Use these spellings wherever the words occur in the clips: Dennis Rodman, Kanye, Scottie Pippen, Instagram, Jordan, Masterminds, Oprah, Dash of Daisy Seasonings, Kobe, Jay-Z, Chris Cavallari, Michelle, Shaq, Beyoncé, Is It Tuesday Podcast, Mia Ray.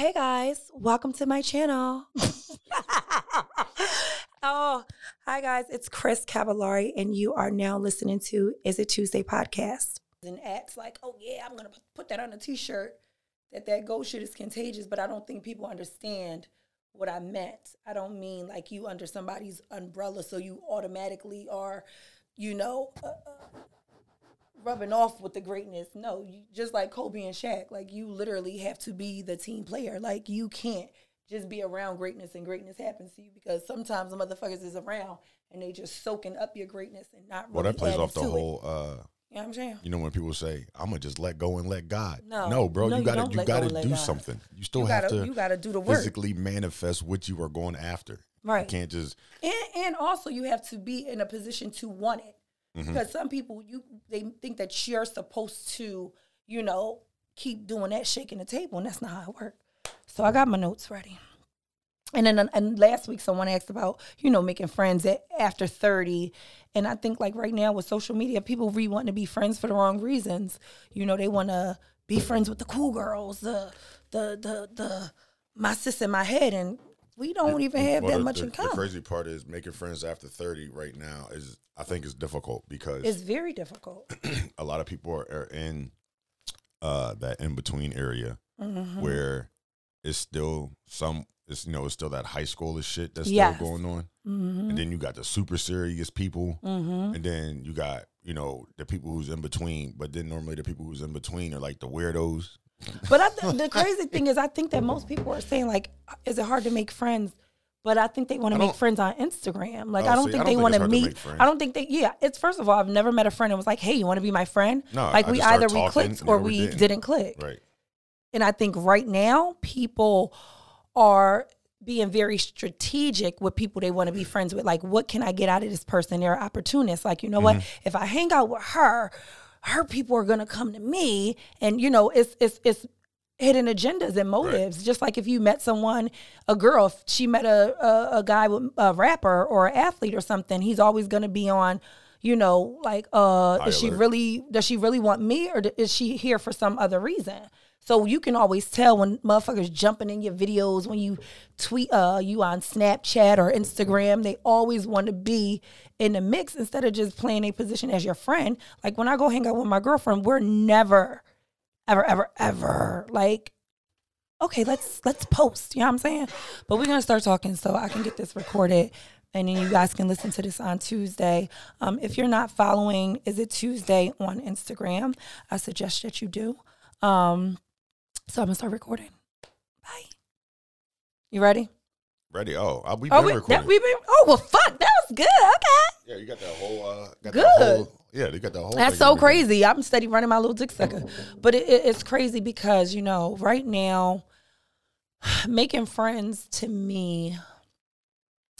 Hey guys, welcome to my channel. Oh, hi guys, it's Chris Cavallari and you are now listening to Is It Tuesday Podcast. And acts like, oh yeah, I'm going to put that on a t-shirt, that goat shit is contagious, but I don't think people understand what I meant. I don't mean like you under somebody's umbrella so you automatically are, you know, rubbing off with the greatness. No, you, just like Kobe and Shaq, like you literally have to be the team player. Like you can't just be around greatness and greatness happens to you, because sometimes the motherfuckers is around and they just soaking up your greatness and not really. Well, that plays off the whole, you know what I'm saying? You know when people say, I'm going to just let go and let God. No, bro, no, you gotta do something. You still you have to do the work. Physically manifest what you are going after. Right. You can't just. And also you have to be in a position to want it. Mm-hmm. Because some people, they think that you're supposed to, you know, keep doing that, shaking the table, and that's not how it works. So I got my notes ready. And then last week someone asked about, you know, making friends after 30. And I think like right now with social media, people really want to be friends for the wrong reasons. You know, they want to be friends with the cool girls, the my sis in my head, and we don't even have that much in common. The crazy part is making friends after 30 right now is, I think, is difficult because it's very difficult. A lot of people are in that in between area, mm-hmm, where it's still it's still that high schoolish shit that's still going on, mm-hmm, and then you got the super serious people, mm-hmm, and then you got, you know, the people who's in between. But then normally the people who's in between are like the weirdos. But the crazy thing is, I think that most people are saying, like, is it hard to make friends? But I think they want to make friends on Instagram. Like, I don't think they, it's, first of all, I've never met a friend and was like, hey, you want to be my friend? No, like, we either clicked or we didn't click. Right. And I think right now, people are being very strategic with people they want to be friends with. Like, what can I get out of this person? They're opportunists. Like, you know, mm-hmm, what? If I hang out with her people are gonna come to me, and you know, it's hidden agendas and motives. Right. Just like if you met a girl, if she met a guy with a rapper or an athlete or something, he's always gonna be on, you know, like, does she really want me, or is she here for some other reason? So you can always tell when motherfuckers jumping in your videos, when you tweet, you on Snapchat or Instagram, they always want to be in the mix instead of just playing a position as your friend. Like when I go hang out with my girlfriend, we're never, ever, ever, ever like, okay, let's post. You know what I'm saying? But we're going to start talking so I can get this recorded, and then you guys can listen to this on Tuesday. If you're not following Is It Tuesday on Instagram, I suggest that you do. So I'm going to start recording. Bye. You ready? Ready. Oh, we've been recording. Oh, well, fuck. That was good. Okay. Yeah, you got that whole. You got that whole. That's so crazy. I'm steady running my little dick sucker. But it's crazy because, you know, right now, making friends to me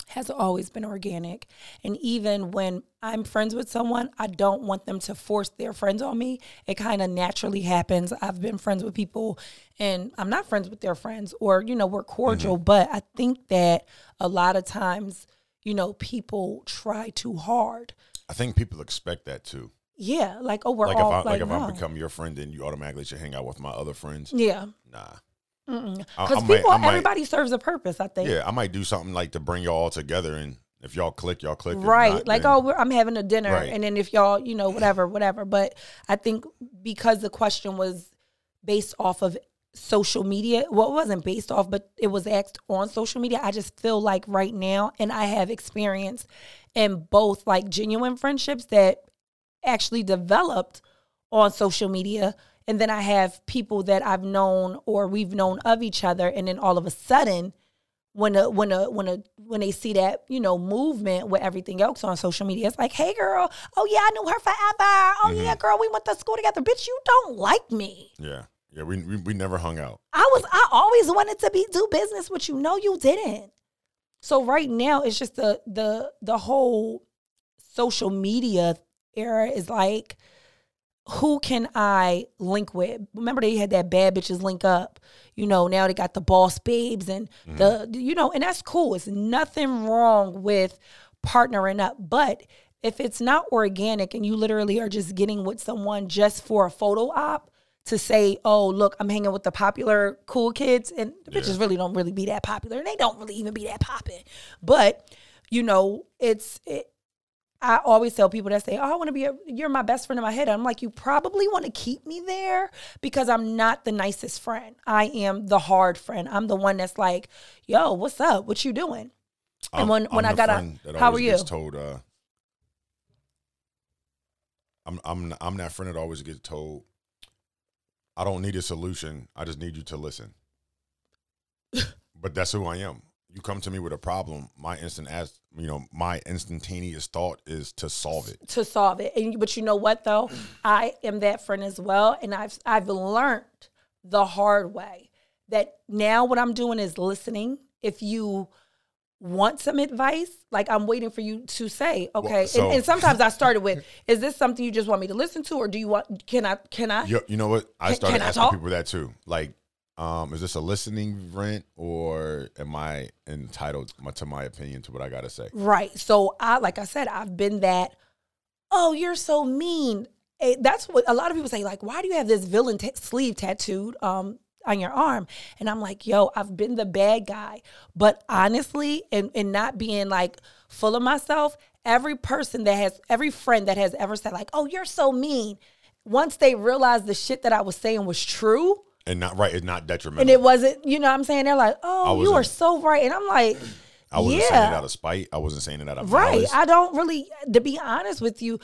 has always been organic. And even when I'm friends with someone, I don't want them to force their friends on me. It kind of naturally happens. I've been friends with people and I'm not friends with their friends, or, you know, we're cordial. Mm-hmm. But I think that a lot of times, you know, people try too hard. I think people expect that too. Yeah. Like, oh, we're like all. If I become your friend, then you automatically should hang out with my other friends. Yeah. Nah. Because everybody serves a purpose, I think. Yeah, I might do something like to bring y'all all together, and if y'all click, y'all click. Right, not, like, I'm having a dinner, right, and then if y'all, you know, whatever. But I think because the question was based off of social media, well, it wasn't based off, but it was asked on social media, I just feel like right now, and I have experience in both, like, genuine friendships that actually developed on social media. And then I have people that I've known or we've known of each other, and then all of a sudden, when they see that, you know, movement with everything else on social media, it's like, hey girl, oh yeah, I knew her forever. Oh, mm-hmm, yeah, girl, we went to school together. Bitch, you don't like me. Yeah, yeah, we never hung out. I always wanted to do business with you. No, you didn't. So right now, it's just the whole social media era is like, who can I link with? Remember they had that bad bitches link up. You know, now they got the boss babes and the, you know, and that's cool. It's nothing wrong with partnering up. But if it's not organic and you literally are just getting with someone just for a photo op, to say, oh, look, I'm hanging with the popular cool kids. And the bitches really don't really be that popular. And they don't really even be that popping. But, you know, I always tell people that say, oh, I want to be you're my best friend in my head. I'm like, you probably want to keep me there because I'm not the nicest friend. I am the hard friend. I'm the one that's like, yo, what's up? What you doing? How are you? I'm that friend that always gets told, I don't need a solution. I just need you to listen. But that's who I am. You come to me with a problem, my instantaneous thought is to solve it. To solve it. But you know what, though? I am that friend as well, and I've learned the hard way that now what I'm doing is listening. If you want some advice, like I'm waiting for you to say, okay. Well, so, and sometimes I started with, is this something you just want me to listen to, or do you want, can I? You know what? I started asking people that too. Like, is this a listening rant, or am I entitled to my opinion, to what I got to say? Right. So, I've been that, oh, you're so mean. That's what a lot of people say, like, why do you have this villain sleeve tattooed on your arm? And I'm like, yo, I've been the bad guy. But honestly, and not being, like, full of myself, every friend that has ever said, like, oh, you're so mean, once they realized the shit that I was saying was true, it's not detrimental. And it wasn't, you know what I'm saying? They're like, oh, you are so right. And I'm like, I wasn't saying it out of spite. I wasn't saying it out of malice. I don't really, to be honest with you,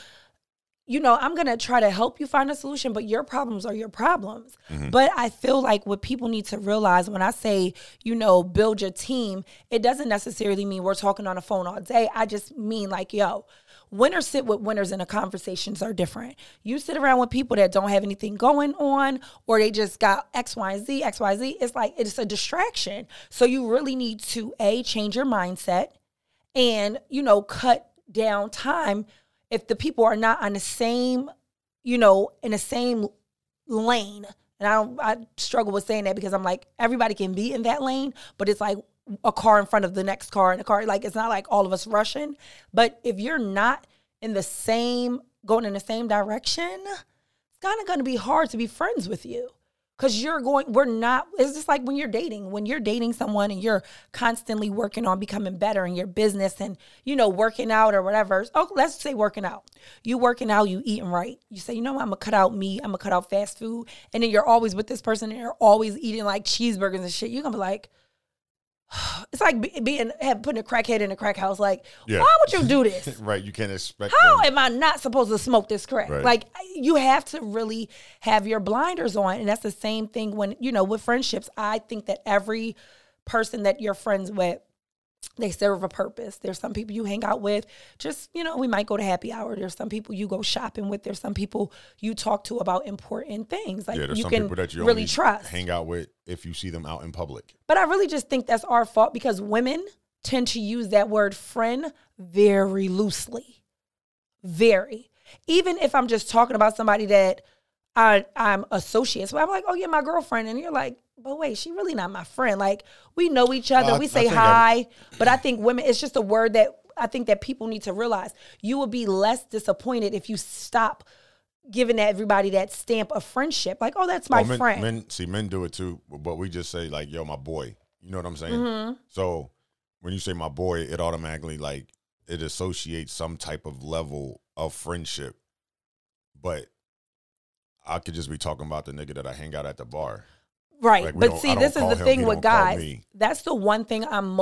you know, I'm going to try to help you find a solution, but your problems are your problems. Mm-hmm. But I feel like what people need to realize when I say, you know, build your team, it doesn't necessarily mean we're talking on the phone all day. I just mean like, yo, winners sit with winners and the conversations are different. You sit around with people that don't have anything going on, or they just got X, Y, Z. It's like, it's a distraction. So you really need to, A, change your mindset and, you know, cut down time. If the people are not on the same, you know, in the same lane, and I struggle with saying that because I'm like, everybody can be in that lane, but it's like a car in front of the next car and a car, like, it's not like all of us rushing. But if you're not going in the same direction, it's kind of going to be hard to be friends with you. Because it's just like when you're dating someone and you're constantly working on becoming better in your business and, you know, working out or whatever. Oh, let's say working out. You working out, you eating right. You say, you know what, I'm going to cut out meat. I'm going to cut out fast food. And then you're always with this person and you're always eating like cheeseburgers and shit. You're going to be like, it's like putting a crackhead in a crack house. Like, why would you do this? Right, you can't expect. How am I not supposed to smoke this crack? Right. Like, you have to really have your blinders on, and that's the same thing when, you know, with friendships. I think that every person that you're friends with, they serve a purpose. There's some people you hang out with, just, you know, we might go to happy hour. There's some people you go shopping with. There's some people you talk to about important things. Like, there's some people that you really trust. Hang out with if you see them out in public. But I really just think that's our fault because women tend to use that word friend very loosely. Very. Even if I'm just talking about somebody that I'm associates with, I'm like, oh, yeah, my girlfriend. And you're like, but wait, she really not my friend. Like, we know each other. We say hi. But I think women, it's just a word that I think that people need to realize. You will be less disappointed if you stop giving everybody that stamp of friendship. Like, oh, that's my friend. Men do it too. But we just say, like, yo, my boy. You know what I'm saying? Mm-hmm. So when you say my boy, it automatically, like, it associates some type of level of friendship. But I could just be talking about the nigga that I hang out at the bar. Right. Like, but see, this is the thing with guys. That's the one thing I'm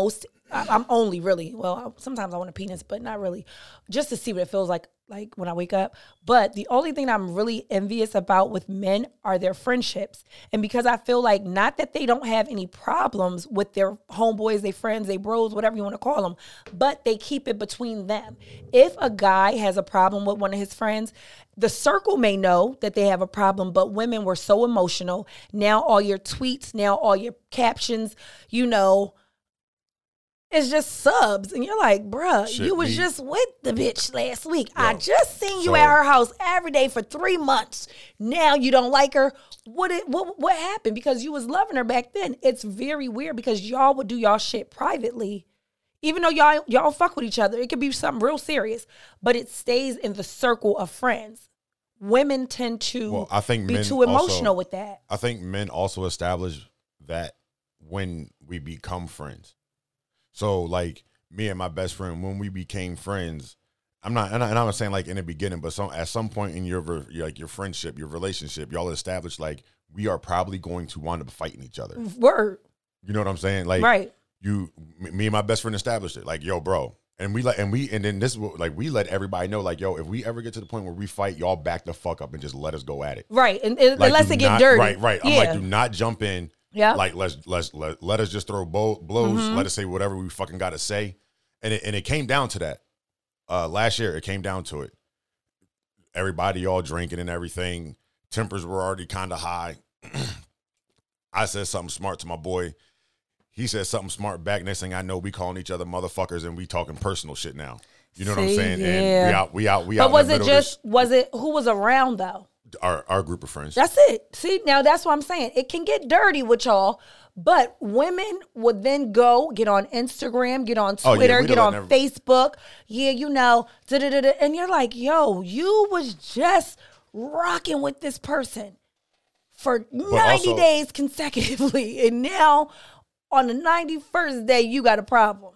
only really, well, sometimes I want a penis, but not really, just to see what it feels like when I wake up. But the only thing I'm really envious about with men are their friendships. And because I feel like, not that they don't have any problems with their homeboys, their friends, their bros, whatever you want to call them, but they keep it between them. If a guy has a problem with one of his friends, the circle may know that they have a problem, but women were so emotional. Now all your tweets, now all your captions, you know, it's just subs. And you're like, bruh, you was just with the bitch last week. Yo, I just seen you at her house every day for 3 months. Now you don't like her. What happened? Because you was loving her back then. It's very weird because y'all would do y'all shit privately. Even though y'all fuck with each other, it could be something real serious, but it stays in the circle of friends. women tend to be too emotional also, with that. I think men also establish that when we become friends. So, like, me and my best friend, when we became friends, I'm not saying like in the beginning, but at some point in your friendship, your relationship, y'all established like we are probably going to wind up fighting each other. Word. You know what I'm saying? Like, right. Me and my best friend established it. Like, yo, bro. And then we let everybody know, like, yo, if we ever get to the point where we fight, y'all back the fuck up and just let us go at it. Right. And like, unless it get dirty. Right. Yeah. I'm like, do not jump in. Yeah. Like, let us just throw blows. Mm-hmm. Let us say whatever we fucking got to say. And it came down to that. Last year, it came down to it. Everybody all drinking and everything. Tempers were already kind of high. I said something smart to my boy. He said something smart back. Next thing I know, we calling each other motherfuckers and we talking personal shit now. You know what I'm saying? Yeah. And we out. But was it who was around though? Our group of friends. That's it. See, now that's what I'm saying. It can get dirty with y'all, but women would then go get on Instagram, get on Twitter, get on Facebook. Yeah, you know, da-da-da-da. And you're like, yo, you was just rocking with this person for 90 days consecutively. And now on the 91st day, you got a problem.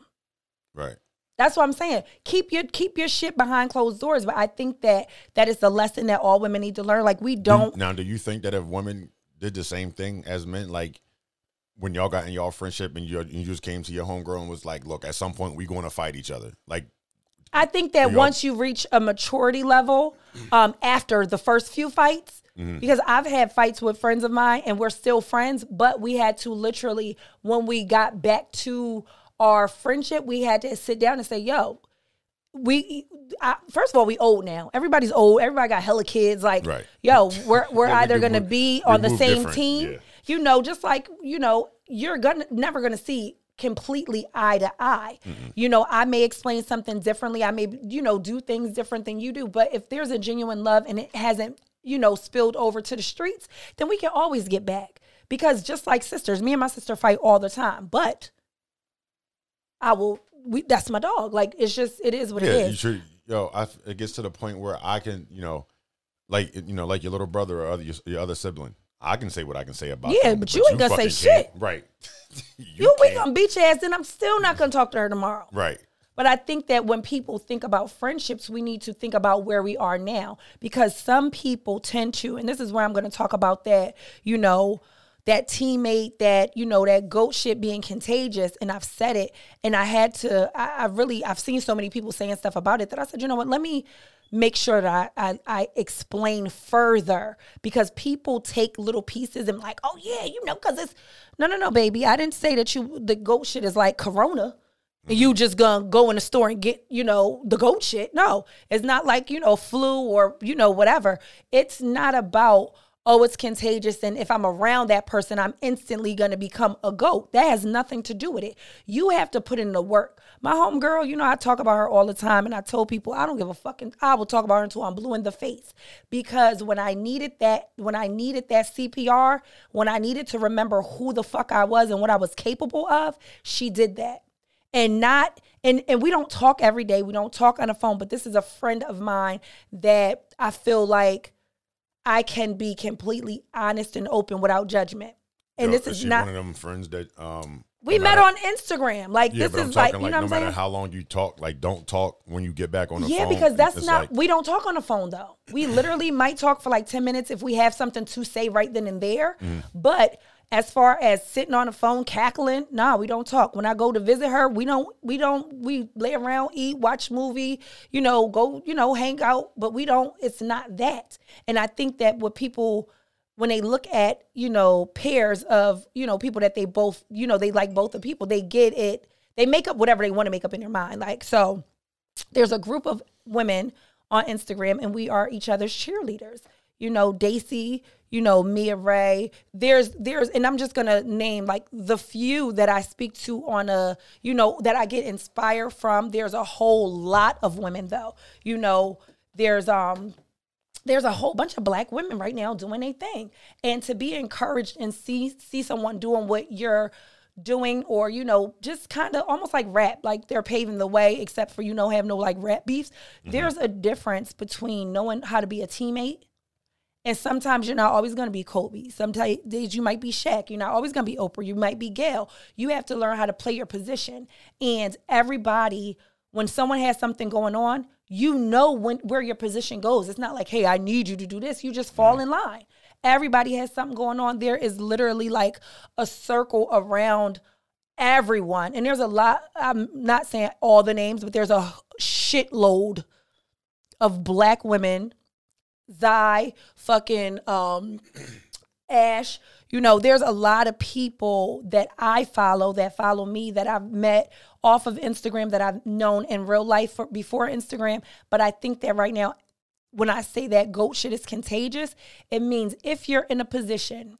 Right. That's what I'm saying. Keep your shit behind closed doors. But I think that is the lesson that all women need to learn. Like, we don't. Now, do you think that if women did the same thing as men, like when y'all got in y'all friendship and you just came to your homegirl and was like, look, at some point we going to fight each other. Like, I think that once you reach a maturity level, after the first few fights, mm-hmm. because I've had fights with friends of mine and we're still friends, but we had to literally, when we got back to our friendship, we had to sit down and say, yo, first of all, we old now. Everybody's old. Everybody got hella kids. Like, right. Yo, we're either going to be on the same different. Team. Yeah. You know, just like, you know, you're never going to see completely eye to eye. Mm-hmm. You know, I may explain something differently. I may, you know, do things different than you do. But if there's a genuine love and it hasn't, you know, spilled over to the streets, then we can always get back. Because just like sisters, me and my sister fight all the time. But that's my dog. Like, it's just, it is what it is. You it gets to the point where I can, like your little brother or your other sibling, I can say what I can say about him. Yeah, but you ain't going to say shit. Right. We going to beat your ass, and I'm still not going to talk to her tomorrow. Right. But I think that when people think about friendships, we need to think about where we are now, because some people tend to, and this is where I'm going to talk about that, you know, that teammate, that, you know, that goat shit being contagious. And I've said it, and I've seen so many people saying stuff about it that I said, you know what, let me make sure that I explain further, because people take little pieces and like, oh yeah, you know, because it's, no, baby. I didn't say that the goat shit is like Corona. And you just gonna go in the store and get, you know, the goat shit. No, it's not like, you know, flu or, you know, whatever. It's not about, oh, it's contagious, and if I'm around that person, I'm instantly going to become a goat. That has nothing to do with it. You have to put in the work. My homegirl, you know, I talk about her all the time, and I told people, I don't give a fucking, I will talk about her until I'm blue in the face, because when I needed that CPR, when I needed to remember who the fuck I was and what I was capable of, she did that. And not, and we don't talk every day. We don't talk on the phone, but this is a friend of mine that I feel like I can be completely honest and open without judgment. And yo, this is not one of them friends that we met on Instagram. Like, yeah, this is like, you know, no matter how long you talk, like, don't talk when you get back on the phone. Yeah, because that's not, like, we don't talk on the phone though. We literally might talk for like 10 minutes if we have something to say right then and there. Mm. But as far as sitting on the phone cackling, nah, we don't talk. When I go to visit her, we lay around, eat, watch movie, you know, go, you know, hang out, but we don't, it's not that. And I think that what people, when they look at, you know, pairs of, you know, people that they both, you know, they like both the people, they get it, they make up whatever they want to make up in their mind. Like, so there's a group of women on Instagram and we are each other's cheerleaders. You know, Daisy, you know, Mia Ray. There's, and I'm just going to name like the few that I speak to on a, you know, that I get inspired from. There's a whole lot of women though. You know, there's a whole bunch of Black women right now doing their thing. And to be encouraged and see someone doing what you're doing, or, you know, just kind of almost like rap, like they're paving the way, except for, you know, have no like rap beefs. Mm-hmm. There's a difference between knowing how to be a teammate And sometimes you're not always going to be Kobe. Sometimes you might be Shaq. You're not always going to be Oprah. You might be Gail. You have to learn how to play your position. And everybody, when someone has something going on, you know where your position goes. It's not like, hey, I need you to do this. You just fall in line. Everybody has something going on. There is literally like a circle around everyone. And there's a lot, I'm not saying all the names, but there's a shitload of black women, Zai, fucking Ash. You know, there's a lot of people that I follow, that follow me, that I've met off of Instagram, that I've known in real life before Instagram. But I think that right now, when I say that GOAT shit is contagious, it means if you're in a position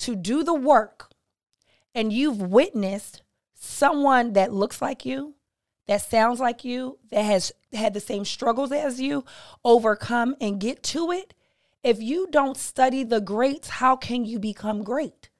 to do the work and you've witnessed someone that looks like you, that sounds like you, that has had the same struggles as you, overcome and get to it. If you don't study the greats, how can you become great?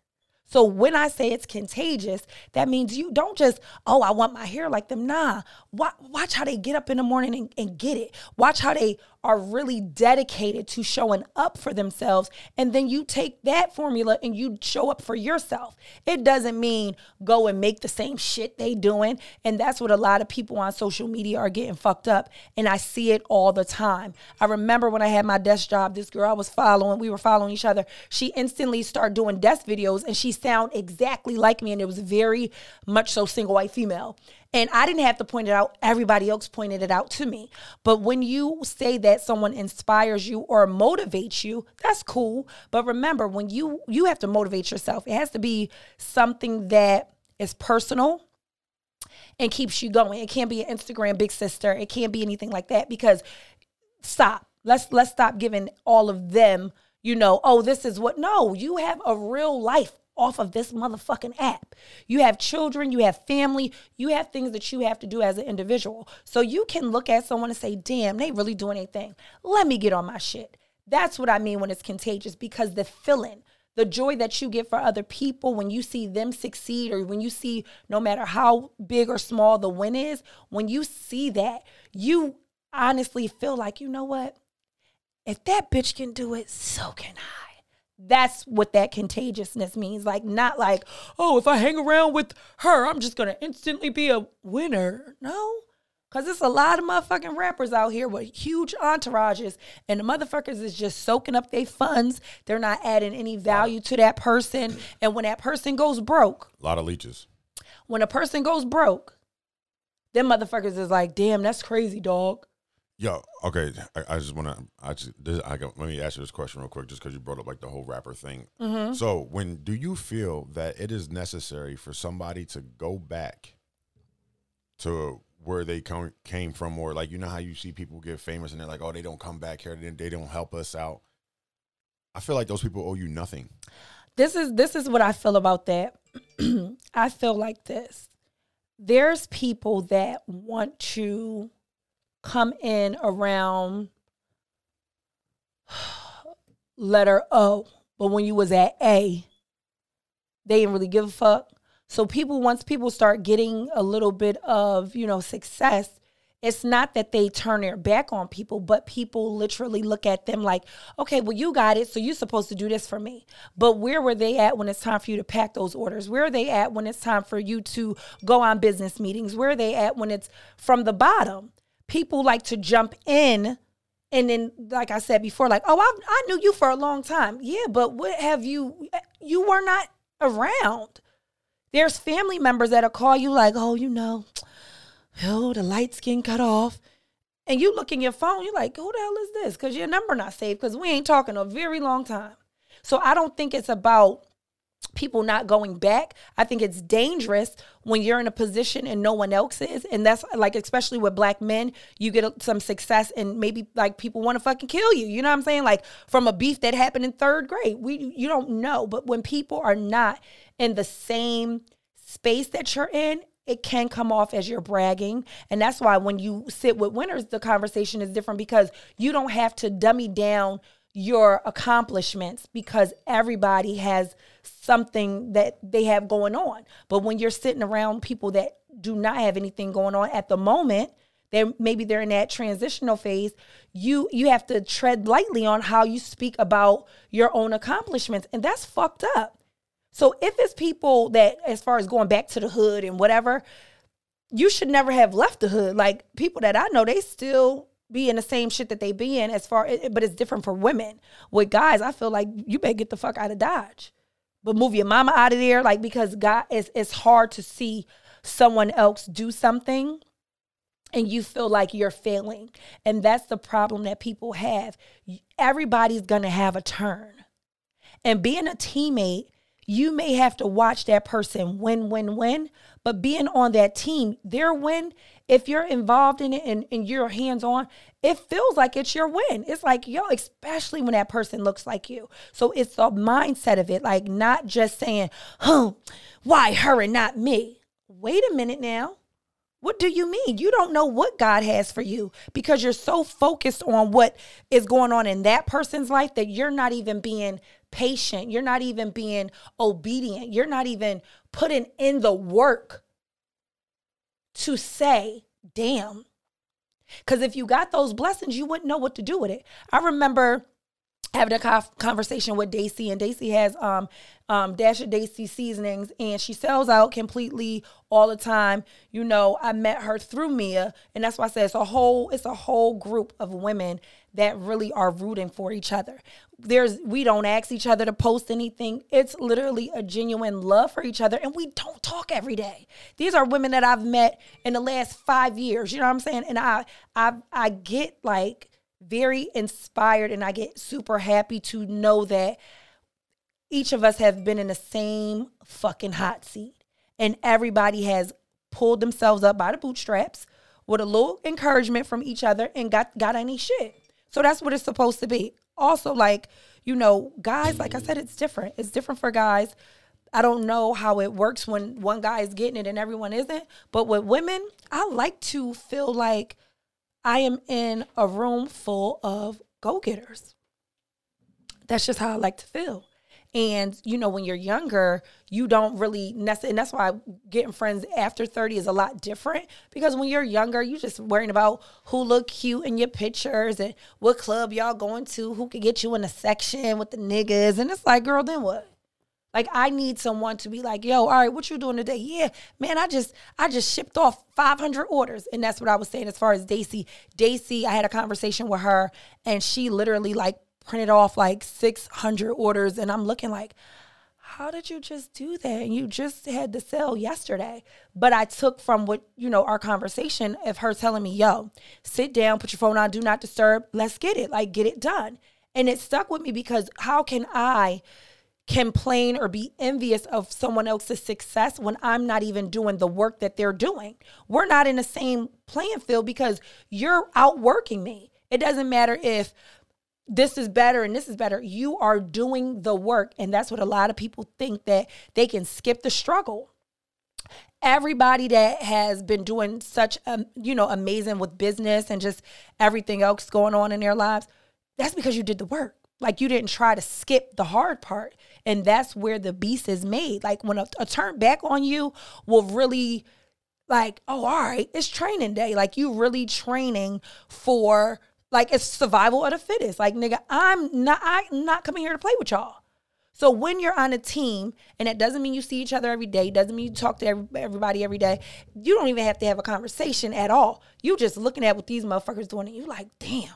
So when I say it's contagious, that means you don't just, oh, I want my hair like them. Nah, watch how they get up in the morning and get it. Watch how they are really dedicated to showing up for themselves. And then you take that formula and you show up for yourself. It doesn't mean go and make the same shit they doing. And that's what a lot of people on social media are getting fucked up. And I see it all the time. I remember when I had my desk job, this girl I was following, we were following each other. She instantly started doing desk videos and she sound exactly like me. And it was very much so single white female. And I didn't have to point it out. Everybody else pointed it out to me. But when you say that someone inspires you or motivates you, that's cool. But remember, when you have to motivate yourself, it has to be something that is personal and keeps you going. It can't be an Instagram big sister. It can't be anything like that, because stop. Let's stop giving all of them, you know, oh, this is what. No, you have a real life off of this motherfucking app. You have children, you have family, you have things that you have to do as an individual. So you can look at someone and say, damn, they really doing anything. Let me get on my shit. That's what I mean when it's contagious, because the feeling, the joy that you get for other people when you see them succeed, or when you see, no matter how big or small the win is, when you see that, you honestly feel like, you know what? If that bitch can do it, so can I. That's what that contagiousness means. Like, not like, oh, if I hang around with her, I'm just going to instantly be a winner. No, because it's a lot of motherfucking rappers out here with huge entourages, and the motherfuckers is just soaking up their funds. They're not adding any value to that person. And when that person goes broke, a lot of leeches. When a person goes broke, them motherfuckers is like, damn, that's crazy, dog. Yo, okay, let me ask you this question real quick, just because you brought up like the whole rapper thing. Mm-hmm. So do you feel that it is necessary for somebody to go back to where they came from, or like, you know how you see people get famous and they're like, oh, they don't come back here, they don't help us out? I feel like those people owe you nothing. This is what I feel about that. I feel like this. There's people that want to come in around letter O, but when you was at A, they didn't really give a fuck. So once people start getting a little bit of, you know, success, it's not that they turn their back on people, but people literally look at them like, okay, well, you got it, so you're supposed to do this for me. But where were they at when it's time for you to pack those orders? Where are they at when it's time for you to go on business meetings? Where are they at when it's from the bottom? People like to jump in, and then, like I said before, like, oh, I knew you for a long time. Yeah, but what have you were not around. There's family members that'll call you like, oh, you know, oh, the lights getting cut off. And you look in your phone, you're like, who the hell is this? Because your number not saved, because we ain't talking a very long time. So I don't think it's about people not going back. I think it's dangerous when you're in a position and no one else is. And that's like, especially with black men, you get some success and maybe like people want to fucking kill you. You know what I'm saying? Like from a beef that happened in third grade, you don't know. But when people are not in the same space that you're in, it can come off as you're bragging. And that's why when you sit with winners, the conversation is different, because you don't have to dummy down your accomplishments, because everybody has something that they have going on. But when you're sitting around people that do not have anything going on at the moment, maybe they're in that transitional phase, you have to tread lightly on how you speak about your own accomplishments. And that's fucked up. So if it's people that, as far as going back to the hood and whatever, you should never have left the hood. Like, people that I know, they still be in the same shit that they be in, as far, but it's different for women. With guys, I feel like you better get the fuck out of Dodge, but move your mama out of there. Like, because God, it's hard to see someone else do something and you feel like you're failing. And that's the problem that people have. Everybody's going to have a turn. And being a teammate, you may have to watch that person win, but being on that team, their win, if you're involved in it and you're hands-on, it feels like it's your win. It's like, yo, especially when that person looks like you. So it's the mindset of it, like not just saying, why her and not me? Wait a minute now. What do you mean? You don't know what God has for you because you're so focused on what is going on in that person's life that you're not even being patient. You're not even being obedient. You're not even putting in the work to say, damn. Because if you got those blessings, you wouldn't know what to do with it. I remember having a conversation with Daisy, and Daisy has Dash of Daisy Seasonings, and she sells out completely all the time. You know, I met her through Mia, and that's why I said it's a whole group of women that really are rooting for each other. We don't ask each other to post anything. It's literally a genuine love for each other, and we don't talk every day. These are women that I've met in the last 5 years, you know what I'm saying? And I get like very inspired, and I get super happy to know that each of us have been in the same fucking hot seat, and everybody has pulled themselves up by the bootstraps with a little encouragement from each other and got any shit. So that's what it's supposed to be. Also, like, you know, guys, like I said, it's different. It's different for guys. I don't know how it works when one guy is getting it and everyone isn't. But with women, I like to feel like I am in a room full of go-getters. That's just how I like to feel. And, you know, when you're younger, you don't really necessarily, and that's why getting friends after 30 is a lot different, because when you're younger, you're just worrying about who look cute in your pictures and what club y'all going to, who could get you in a section with the niggas. And it's like, girl, then what? Like, I need someone to be like, yo, all right, what you doing today? Yeah, man, I just shipped off 500 orders. And that's what I was saying as far as Daisy. Daisy, I had a conversation with her, and she literally, like, printed off, like, 600 orders. And I'm looking like, how did you just do that? And you just had the sale yesterday. But I took from what, you know, our conversation of her telling me, yo, sit down, put your phone on, do not disturb. Let's get it. Like, get it done. And it stuck with me, because how can I complain or be envious of someone else's success when I'm not even doing the work that they're doing? We're not in the same playing field because you're outworking me. It doesn't matter if this is better and this is better. You are doing the work. And that's what a lot of people think, that they can skip the struggle. Everybody that has been doing such, amazing with business and just everything else going on in their lives, that's because you did the work. Like, you didn't try to skip the hard part. And that's where the beast is made. Like, when a turn back on you will really, like, oh, all right, it's training day. Like, you really training for, like, it's survival of the fittest. Like, nigga, I'm not coming here to play with y'all. So when you're on a team, and that doesn't mean you see each other every day, doesn't mean you talk to everybody every day, you don't even have to have a conversation at all. You just looking at what these motherfuckers doing, and you like, damn,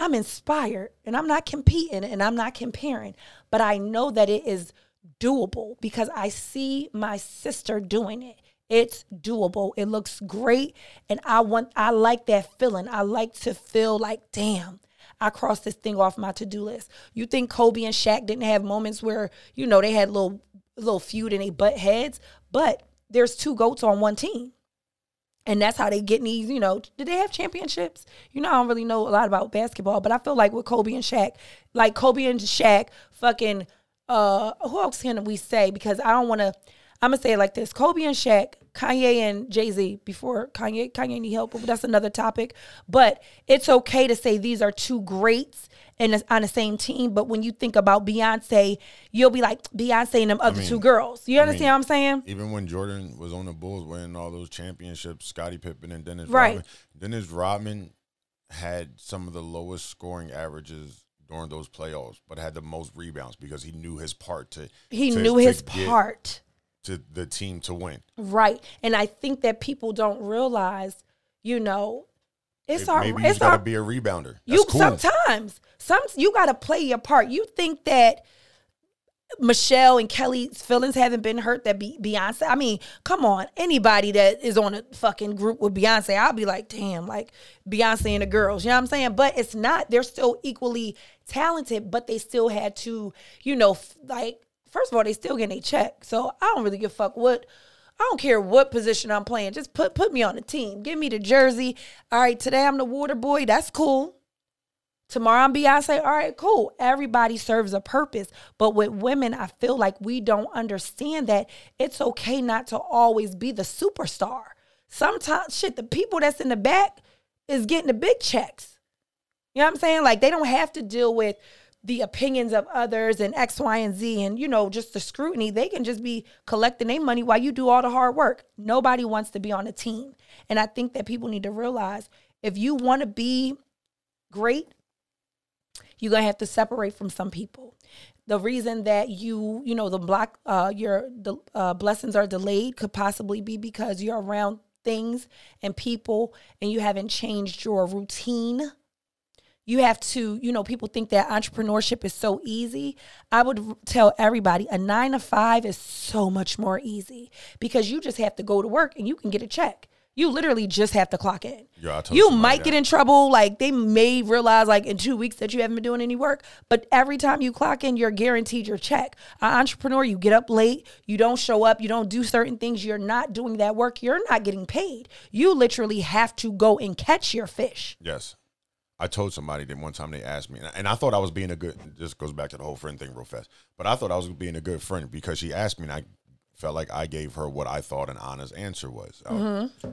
I'm inspired, and I'm not competing, and I'm not comparing, but I know that it is doable because I see my sister doing it. It's doable. It looks great, and I like that feeling. I like to feel like, damn, I crossed this thing off my to-do list. You think Kobe and Shaq didn't have moments where, you know, they had little feud and they butt heads, but there's two GOATs on one team. And that's how they get these, you know, did they have championships? You know, I don't really know a lot about basketball, but I feel like with Kobe and Shaq, fucking, who else can we say? Because I'm going to say it like this. Kobe and Shaq, Kanye and Jay-Z before Kanye need help, but that's another topic. But it's okay to say these are two greats and on the same team. But when you think about Beyonce, you'll be like Beyonce and them other two girls. You understand what I'm saying? Even when Jordan was on the Bulls winning all those championships, Scottie Pippen and Dennis Rodman. Dennis Rodman had some of the lowest scoring averages during those playoffs, but had the most rebounds because he knew his part to to the team to win. Right. And I think that people don't realize, you know, it's got to be a rebounder. Sometimes you got to play your part. You think that Michelle and Kelly's feelings haven't been hurt that Beyonce? I mean, come on. Anybody that is on a fucking group with Beyonce, I'll be like, damn, like Beyonce and the girls. You know what I'm saying? But it's not. They're still equally talented, but they still had to, you know, like, first of all, they still getting a check. So I don't really give a fuck what. I don't care what position I'm playing. Just put me on the team. Give me the jersey. All right, today I'm the water boy. That's cool. Tomorrow I'm Beyonce. All right, cool. Everybody serves a purpose. But with women, I feel like we don't understand that it's okay not to always be the superstar. Sometimes, shit, the people that's in the back is getting the big checks. You know what I'm saying? Like, they don't have to deal with the opinions of others and X, Y, and Z and, you know, just the scrutiny. They can just be collecting their money while you do all the hard work. Nobody wants to be on a team. And I think that people need to realize if you want to be great, you're going to have to separate from some people. The reason that you know, the blessings are delayed could possibly be because you're around things and people and you haven't changed your routine. You have to, you know, people think that entrepreneurship is so easy. I would tell everybody a 9-to-5 is so much more easy because you just have to go to work and you can get a check. You literally just have to clock in. Yeah, you might get in trouble. Like, they may realize, like, in 2 weeks that you haven't been doing any work. But every time you clock in, you're guaranteed your check. An entrepreneur, you get up late. You don't show up. You don't do certain things. You're not doing that work. You're not getting paid. You literally have to go and catch your fish. Yes. I told somebody that one time they asked me, and I thought I was being a good, this goes back to the whole friend thing real fast, but I thought I was being a good friend because she asked me and I felt like I gave her what I thought an honest answer was.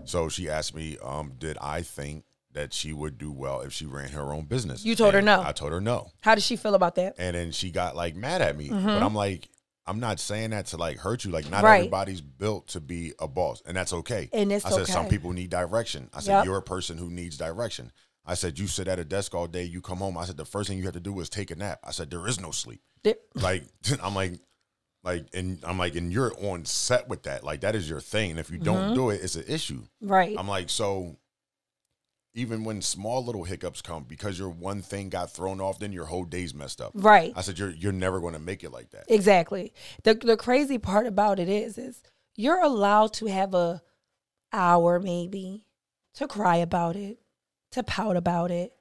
So she asked me, did I think that she would do well if she ran her own business? You told her no. I told her no. How did she feel about that? And then she got like mad at me, but I'm like, I'm not saying that to like hurt you. Like, not everybody's built to be a boss, and that's okay. And it's I said, some people need direction. I said, you're a person who needs direction. I said, you sit at a desk all day, you come home. I said, the first thing you have to do is take a nap. I said, there is no sleep. And you're on set with that. Like, that is your thing. And if you don't do it, it's an issue. Right. I'm like, so even when small little hiccups come, because your one thing got thrown off, then your whole day's messed up. Right. I said, you're never going to make it like that. Exactly. The crazy part about it is you're allowed to have an hour maybe to cry about it, to pout about it,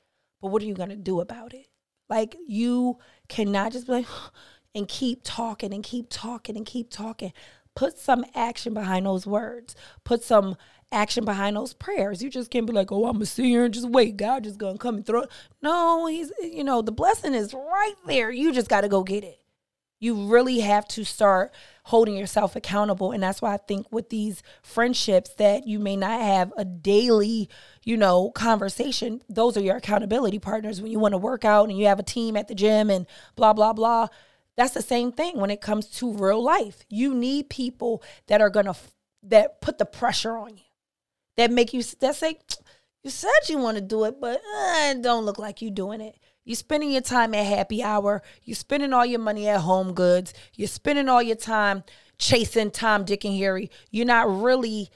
but what are you going to do about it? Like, you cannot just be like, and keep talking. Put some action behind those words. Put some action behind those prayers. You just can't be like, oh, I'm going to sit here and just wait. God just going to come and throw it. No, he's, you know, the blessing is right there. You just got to go get it. You really have to start holding yourself accountable. And that's why I think with these friendships that you may not have a daily, you know, conversation, those are your accountability partners. When you want to work out and you have a team at the gym and blah, blah, blah. That's the same thing when it comes to real life. You need people that are going to, that put the pressure on you, that make you, that say, you said you want to do it, but it don't look like you doing it. You're spending your time at happy hour. You're spending all your money at Home Goods. You're spending all your time chasing Tom, Dick, and Harry. You're not really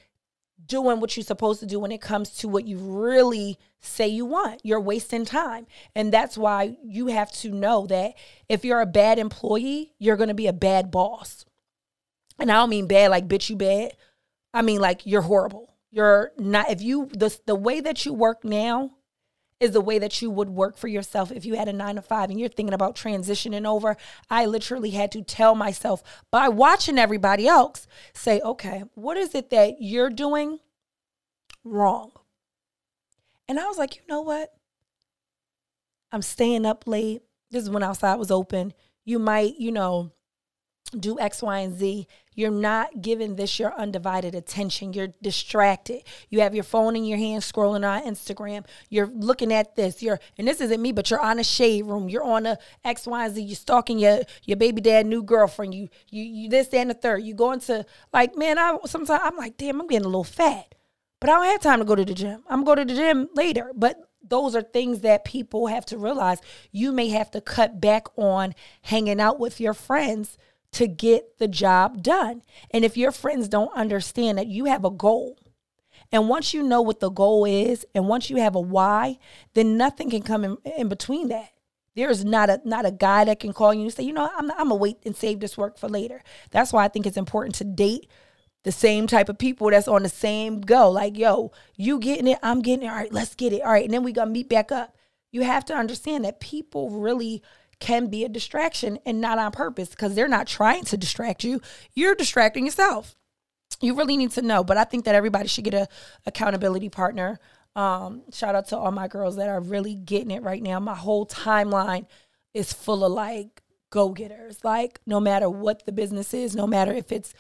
doing what you're supposed to do when it comes to what you really say you want. You're wasting time. And that's why you have to know that if you're a bad employee, you're going to be a bad boss. And I don't mean bad like bitch, you bad. I mean like you're horrible. You're not, if you, the way that you work now is the way that you would work for yourself if you had a 9-to-5 and you're thinking about transitioning over. I literally had to tell myself by watching everybody else, say, okay, what is it that you're doing wrong? And I was like, you know what? I'm staying up late. This is when outside was open. You might, you know, do X, Y, and Z, you're not giving this your undivided attention. You're distracted. You have your phone in your hand scrolling on Instagram. You're looking at this. And this isn't me, but you're on a shade room. You're on a X, Y, and Z. You're stalking your baby dad, new girlfriend. You this, that, and the third. You going to, like, man, sometimes I'm like, damn, I'm getting a little fat. But I don't have time to go to the gym. I'm going to go to the gym later. But those are things that people have to realize. You may have to cut back on hanging out with your friends to get the job done. And if your friends don't understand that you have a goal, and once you know what the goal is, and once you have a why, then nothing can come in between that. There is not a guy that can call you and say, you know, I'm going to wait and save this work for later. That's why I think it's important to date the same type of people that's on the same go. Like, yo, you getting it, I'm getting it. All right, let's get it. All right, and then we're going to meet back up. You have to understand that people really can be a distraction, and not on purpose, because they're not trying to distract you. You're distracting yourself. You really need to know. But I think that everybody should get an accountability partner. Shout out to all my girls that are really getting it right now. My whole timeline is full of, like, go-getters. Like, no matter what the business is, no matter if it's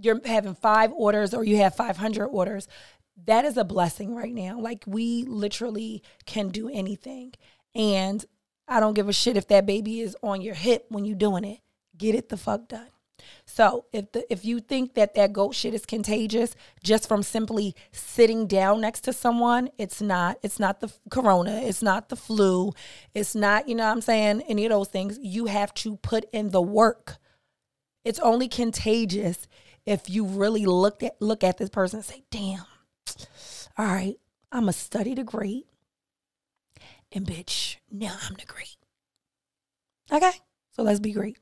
you're having 5 orders or you have 500 orders, that is a blessing right now. Like, we literally can do anything. And I don't give a shit if that baby is on your hip when you doing it. Get it the fuck done. So if you think that goat shit is contagious just from simply sitting down next to someone, it's not. It's not the corona. It's not the flu. It's not, you know what I'm saying, any of those things. You have to put in the work. It's only contagious if you really look at this person and say, damn, all right, I'm going to study the great. And bitch, now I'm the great. Okay? So let's be great.